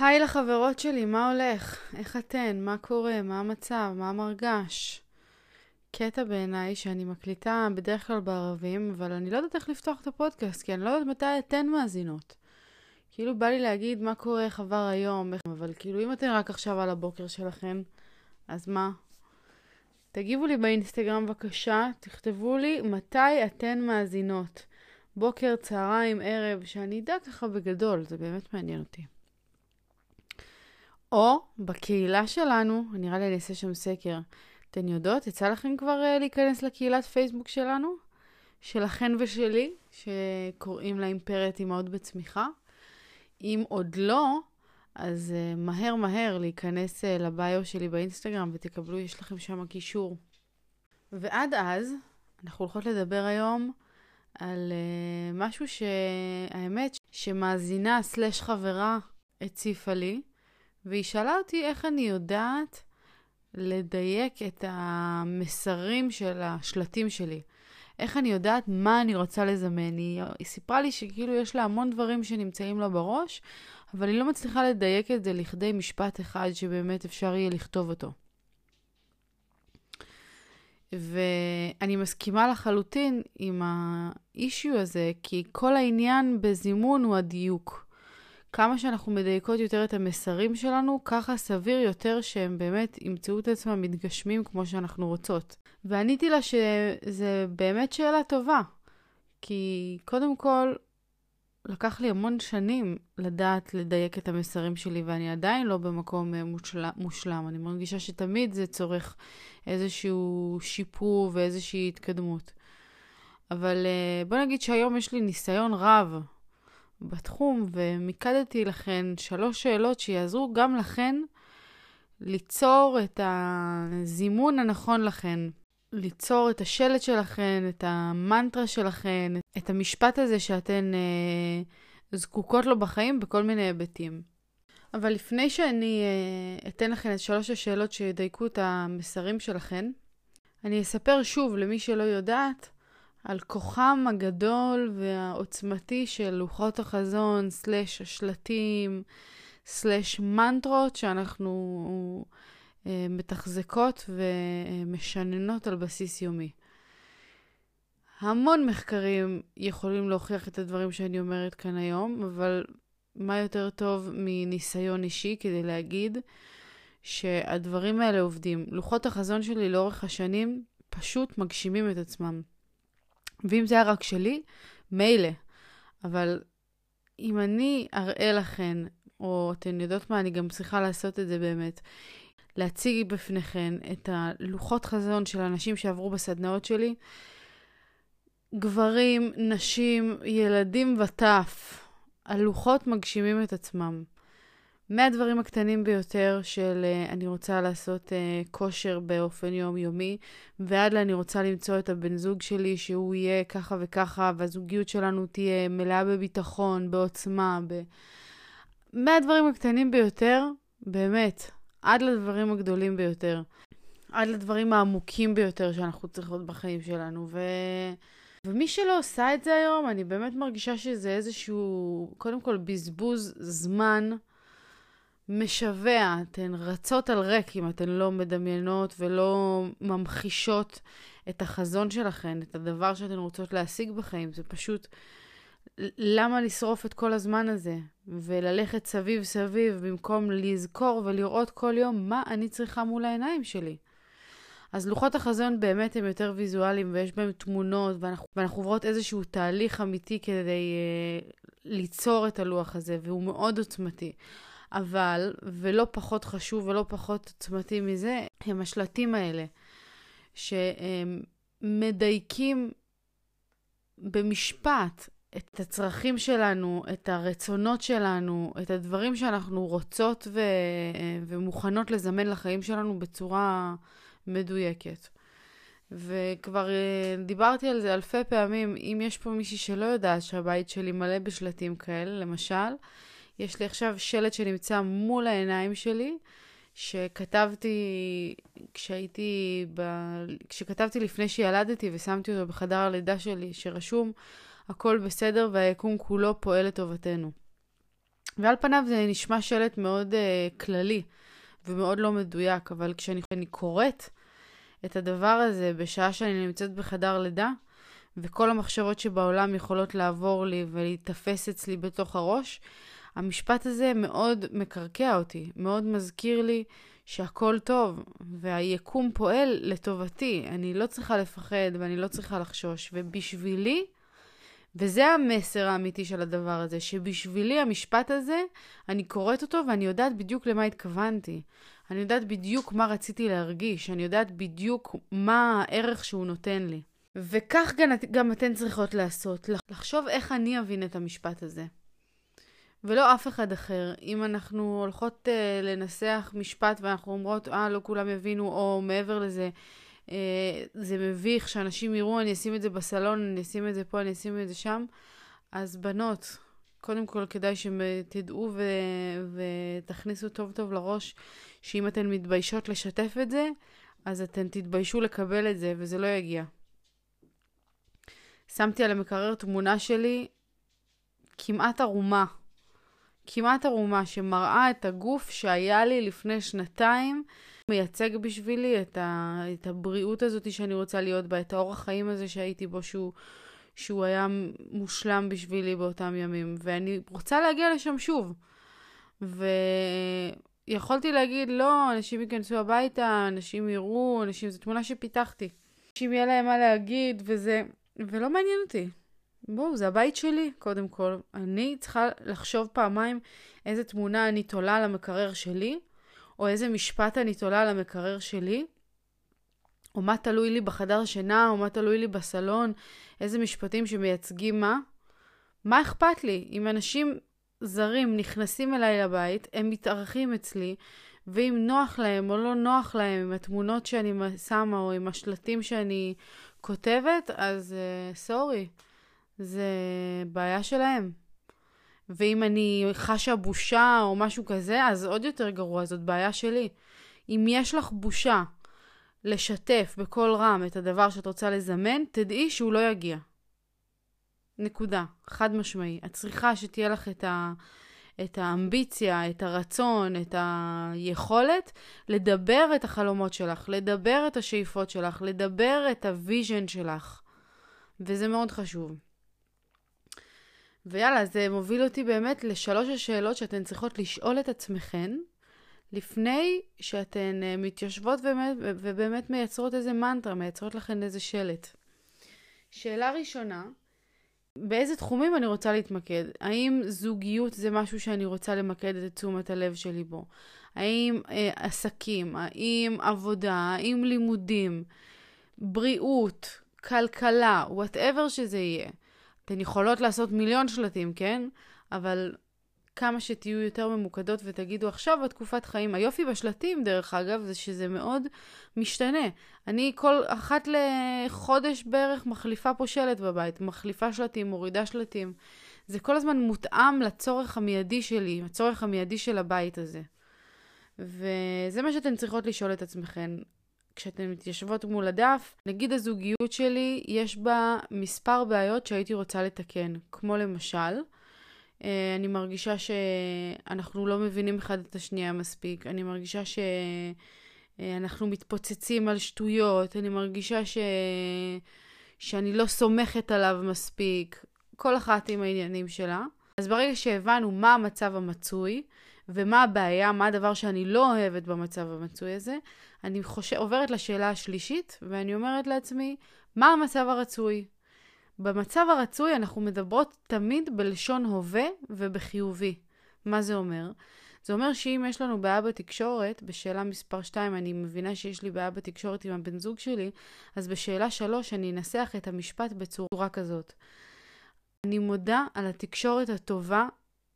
היי לחברות שלי, מה הולך? איך אתן? מה קורה? מה המצב? מה מרגש? קטע בעיניי שאני מקליטה בדרך כלל בערבים, אבל אני לא יודעת איך לפתוח את הפודקאסט, כי אני לא יודעת מתי אתן מאזינות. כאילו בא לי להגיד מה קורה, איך עבר היום, אבל כאילו אם אתן רק עכשיו על הבוקר שלכם, אז מה? תגיבו לי באינסטגרם בבקשה, תכתבו לי מתי אתן מאזינות. בוקר, צהריים, ערב, שאני אדע ככה בגדול, זה באמת מעניין אותי. או בקהילה שלנו, נראה לי אעשה שם סקר, אתן יודעות, יצא לכם כבר להיכנס לקהילת פייסבוק שלנו, שלכן ושלי, שקוראים לה אימפרית אימהות בצמיחה. אם עוד לא, אז מהר להיכנס לביו שלי באינסטגרם ותקבלו, יש לכם שם קישור. ועד אז, אנחנו הולכות לדבר היום על משהו שהאמת שמאזינה / חברה הציפה לי, והיא שאלה אותי איך אני יודעת לדייק את המסרים של השלטים שלי. איך אני יודעת מה אני רוצה לזמן. היא סיפרה לי שכאילו יש לה המון דברים שנמצאים לה בראש, אבל היא לא מצליחה לדייק את זה לכדי משפט אחד שבאמת אפשר יהיה לכתוב אותו. ואני מסכימה לחלוטין עם האישיו הזה, כי כל העניין בזימון הוא הדיוק. כמה שאנחנו מדייקות יותר את המסרים שלנו, ככה סביר יותר שהם באמת ימצאו את עצמם מתגשמים כמו שאנחנו רוצות. ועניתי לה שזה באמת שאלה טובה, כי קודם כל לקח לי המון שנים לדעת לדייק את המסרים שלי, ואני עדיין לא במקום מושלם. אני מרגישה שתמיד זה צורך איזשהו שיפור ואיזושהי התקדמות. אבל בוא נגיד שהיום יש לי ניסיון רב בתחום, ומיקדתי לכן 3 שאלות שיעזרו גם לכן ליצור את הזימון הנכון לכן. ליצור את השלט שלכן, את המנטרה שלכן, את המשפט הזה שאתן זקוקות לו בחיים בכל מיני היבטים. אבל לפני שאני אתן לכן את 3 השאלות שידייקו את המסרים שלכן, אני אספר שוב למי שלא יודעת על כוחם הגדול והעוצמתי של לוחות החזון, / השלטים, / מנטרות שאנחנו מתחזקות ומשננות על בסיס יומי. המון מחקרים יכולים להוכיח את הדברים שאני אומרת כאן היום, אבל מה יותר טוב מניסיון אישי כדי להגיד שהדברים האלה עובדים. לוחות החזון שלי לאורך השנים פשוט מגשימים את עצמם. ואם זה היה רק שלי, מילא. אבל אם אני אראה לכן, או אתן יודעות מה, אני גם צריכה לעשות את זה באמת, להציג בפניכן את הלוחות חזון של אנשים שעברו בסדנאות שלי, גברים, נשים, ילדים וטף, הלוחות מגשימים את עצמם. מהדברים הקטנים ביותר של אני רוצה לעשות כושר באופן יומיומי, ועד אני רוצה למצוא את הבן זוג שלי שהוא יהיה ככה וככה, והזוגיות שלנו תהיה מלאה בביטחון, בעוצמה. מהדברים הקטנים ביותר, באמת, עד לדברים הגדולים ביותר, עד לדברים העמוקים ביותר שאנחנו צריכות בחיים שלנו. ומי שלא עושה את זה היום, אני באמת מרגישה שזה איזשהו, קודם כל, בזבוז זמן משווה. אתן רצות על ריק אם אתן לא מדמיינות ולא ממחישות את החזון שלכן, את הדבר שאתן רוצות להשיג בחיים. זה פשוט, למה לשרוף את כל הזמן הזה וללכת סביב במקום לזכור ולראות כל יום מה אני צריכה מול העיניים שלי? אז לוחות החזון באמת הם יותר ויזואליים, ויש בהם תמונות, ואנחנו עוברות איזשהו תהליך אמיתי כדי ליצור את הלוח הזה, והוא מאוד עוצמתי. אבל, ולא פחות חשוב ולא פחות עוצמתי מזה, הם השלטים האלה שמדייקים במשפט את הצרכים שלנו, את הרצונות שלנו, את הדברים שאנחנו רוצות ומוכנות לזמן לחיים שלנו בצורה מדויקת. וכבר דיברתי על זה אלפי פעמים. אם יש פה מישהי שלא יודעת שהבית שלי מלא בשלטים כאלה, למשל, יש לי עכשיו שלט שנמצא מול העיניים שלי, שכתבתי כשכתבתי לפני שילדתי ושמתי אותו בחדר הלידה שלי, שרשום הכל בסדר והיקום כולו פועל לטובתנו. ועל פניו זה נשמע שלט מאוד כללי ומאוד לא מדויק, אבל כשאני קוראת את הדבר הזה בשעה שאני נמצאת בחדר לידה, וכל המחשבות שבעולם יכולות לעבור לי ולהתאפס אצלי בתוך הראש, המשפט הזה מאוד מקרקע אותי, מאוד מזכיר לי שהכל טוב, והיקום פועל לטובתי, אני לא צריכה לפחד ואני לא צריכה לחשוש, ובשבילי, וזה המסר האמיתי של הדבר הזה, שבשבילי המשפט הזה, אני קוראת אותו ואני יודעת בדיוק למה התכוונתי. אני יודעת בדיוק מה רציתי להרגיש, אני יודעת בדיוק מה הערך שהוא נותן לי. וכך גם אתן צריכות לעשות, לחשוב איך אני אבין את המשפט הזה. ולא אף אחד אחר. אם אנחנו הולכות לנסח משפט ואנחנו אומרות, לא כולם יבינו, או מעבר לזה, זה מביך שאנשים יראו, אני אשים את זה בסלון, אני אשים את זה פה, אני אשים את זה שם. אז בנות, קודם כל כדאי שתדעו ותכניסו טוב טוב לראש, שאם אתן מתביישות לשתף את זה, אז אתן תתביישו לקבל את זה, וזה לא יגיע. שמתי על המקרר תמונה שלי כמעט ערומה, שמראה את הגוף שהיה לי לפני 2 מייצג בשבילי את הבריאות הזאת שאני רוצה להיות בה, את האורח חיים הזה שהייתי בו, שהוא היה מושלם בשבילי באותם ימים, ואני רוצה להגיע לשם שוב. ויכולתי להגיד, לא, אנשים ייכנסו הביתה, אנשים יראו, זו תמונה שפיתחתי. אנשים יהיה להם מה להגיד, ולא מעניין אותי. בואו, זה הבית שלי, קודם כל. אני צריכה לחשוב פעמיים איזה תמונה אני תולה למקרר שלי, או איזה משפט אני תולה למקרר שלי, או מה תלוי לי בחדר שינה, או מה תלוי לי בסלון, איזה משפטים שמייצגים מה. מה אכפת לי? אם אנשים זרים נכנסים אליי לבית, הם מתארחים אצלי, ואם נוח להם או לא נוח להם, עם התמונות שאני שמה, או עם השלטים שאני כותבת, אז סורי. זה בעיה שלהם. ואם אני חשה בושה או משהו כזה, אז עוד יותר גרוע, זאת בעיה שלי. אם יש לך בושה לשתף בכל רם את הדבר שאת רוצה לזמן, תדעי שהוא לא יגיע. נקודה, חד משמעי. את צריכה שתהיה לך את האמביציה, את הרצון, את היכולת לדבר את החלומות שלך, לדבר את השאיפות שלך, לדבר את הוויז'ן שלך. וזה מאוד חשוב. ויאללה, זה מוביל אותי באמת ל3 השאלות שאתן צריכות לשאול את עצמכן, לפני שאתן מתיישבות ובאמת מייצרות איזה מנטרה, מייצרות לכן איזה שלט. שאלה ראשונה, באיזה תחומים אני רוצה להתמקד? האם זוגיות זה משהו שאני רוצה למקד את תשומת הלב שלי בו? האם עסקים? האם עבודה? האם לימודים? בריאות? כלכלה? whatever שזה יהיה. אתן יכולות לעשות מיליון שלטים, כן? אבל כמה שתהיו יותר ממוקדות ותגידו עכשיו בתקופת חיים. היופי בשלטים, דרך אגב, זה שזה מאוד משתנה. אני כל אחת לחודש בערך מחליפה פה שלט בבית, מחליפה שלטים, מורידה שלטים. זה כל הזמן מותאם לצורך המיידי שלי, הצורך המיידי של הבית הזה. וזה מה שאתן צריכות לשאול את עצמכן. כשאתן מתיישבות מול הדף, נגיד הזוגיות שלי, יש בה מספר בעיות שהייתי רוצה לתקן. כמו למשל, אני מרגישה שאנחנו לא מבינים אחד את השנייה מספיק. אני מרגישה שאנחנו מתפוצצים על שטויות. אני מרגישה שאני לא סומכת עליו מספיק. כל אחת עם העניינים שלה. אז ברגע שהבנו מה המצב המצוי, ומה הבעיה, מה הדבר שאני לא אוהבת במצב המצוי הזה, אני עוברת לשאלה השלישית, ואני אומרת לעצמי, מה המצב הרצוי? במצב הרצוי אנחנו מדברות תמיד בלשון הווה ובחיובי. מה זה אומר? זה אומר שאם יש לנו בעיה בתקשורת, בשאלה מספר 2 אני מבינה שיש לי בעיה בתקשורת עם הבן זוג שלי, אז בשאלה 3 אני אנסח את המשפט בצורה כזאת. אני מודה על התקשורת הטובה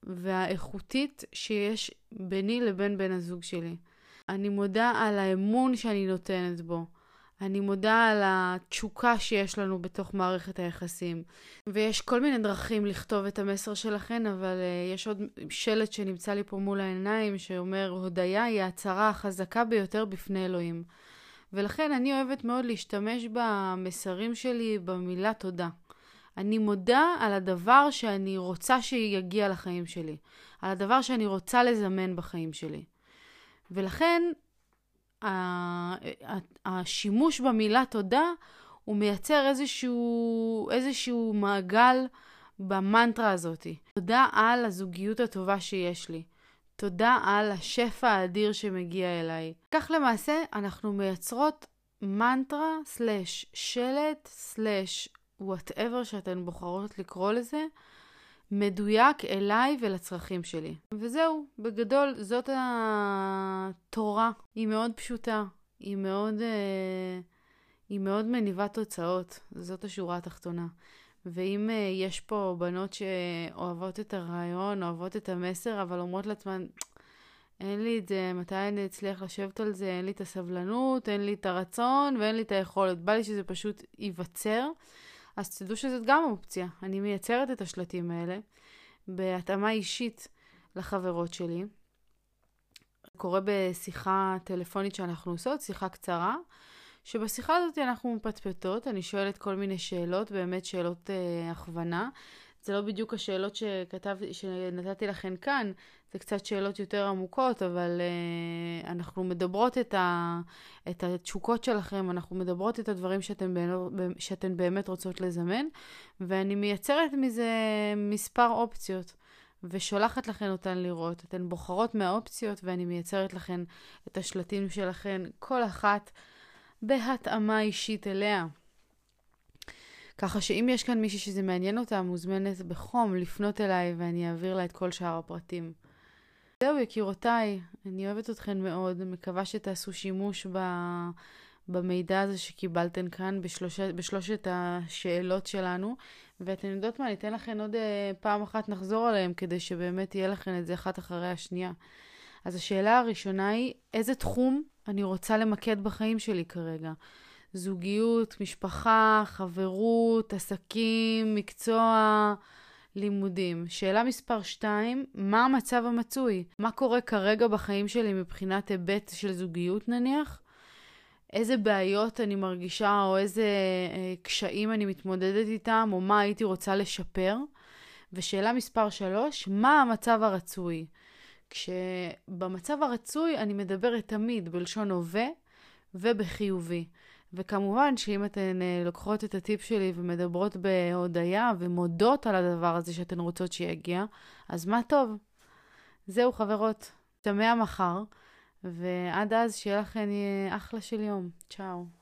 והאיכותית שיש ביני לבין בן הזוג שלי. אני מודה על האמון שאני נותנת בו. אני מודה על התשוקה שיש לנו בתוך מערכת היחסים. ויש כל מיני דרכים לכתוב את המסר שלכן, אבל יש עוד שלט שנמצא לי פה מול העיניים שאומר, הודיה היא ההצהרה החזקה ביותר בפני אלוהים. ולכן אני אוהבת מאוד להשתמש במסרים שלי במילה תודה. אני מודה על הדבר שאני רוצה שיגיע לחיים שלי, על הדבר שאני רוצה לזמן בחיים שלי. ולכן השימוש במילה תודה הוא מייצר איזשהו מעגל במנטרה הזאת. תודה על הזוגיות הטובה שיש לי. תודה על השפע האדיר שמגיע אליי. כך למעשה אנחנו מייצרות מנטרה סלש שלט סלש whatever שאתן בוחרות לקרוא לזה, מדויק אליי ולצרכים שלי. וזהו, בגדול זאת התורה. היא מאוד פשוטה, היא מאוד מניבה תוצאות. זאת השורה התחתונה. ואם יש פה בנות שאוהבות את הרעיון, אוהבות את המסר, אבל אומרות לעצמן, אין לי את זה, מתי אני אצליח לשבת על זה, אין לי את הסבלנות, אין לי את הרצון ואין לי את היכולת. בא לי שזה פשוט ייווצר. אז תדעו שזאת גם האופציה. אני מייצרת את השלטים האלה בהתאמה אישית לחברות שלי. זה קורה בשיחה טלפונית שאנחנו עושות, שיחה קצרה, שבשיחה הזאת אנחנו מפטפטות, אני שואלת כל מיני שאלות, באמת שאלות הכוונה. זה לא בדיוק השאלות שנתתי לכן כאן, זה קצת שאלות יותר עמוקות, אבל אנחנו מדברות את התשוקות שלכם, אנחנו מדברות את הדברים שאתן באמת רוצות לזמן, ואני מייצרת מזה מספר אופציות, ושולחת לכן אותן לראות. אתן בוחרות מהאופציות, ואני מייצרת לכן את השלטים שלכן, כל אחת בהתאמה אישית אליה. ככה שאם יש כאן מישהי שזה מעניין אותה, מוזמנת בחום לפנות אליי ואני אעביר לה את כל שאר הפרטים. זהו יקירותיי, אני אוהבת אתכן מאוד, מקווה שתעשו שימוש במידע הזה שקיבלתן כאן בשלושת השאלות שלנו, ואתן יודעות מה, אני אתן לכן עוד פעם אחת נחזור עליהם כדי שבאמת יהיה לכן את זה אחת אחרי השנייה. אז השאלה הראשונה היא, איזה תחום אני רוצה למקד בחיים שלי כרגע? זוגיות, משפחה, חברות, עסקים, מקצוע, לימודים. שאלה מספר 2, מה המצב המצוי? מה קורה כרגע בחיים שלי מבחינת היבט של זוגיות נניח? איזה בעיות אני מרגישה או איזה קשיים אני מתמודדת איתם או מה הייתי רוצה לשפר? ושאלה מספר 3, מה המצב הרצוי? כשבמצב הרצוי אני מדברת תמיד בלשון הווה ובחיובי. וכמובן שאם אתן לוקחות את הטיפ שלי ומדברות בהודעה ומודות על הדבר הזה שאתן רוצות שיגיע, אז מה טוב. זהו חברות, תשמע מחר, ועד אז שיהיה לכן אחלה של יום. צ'או.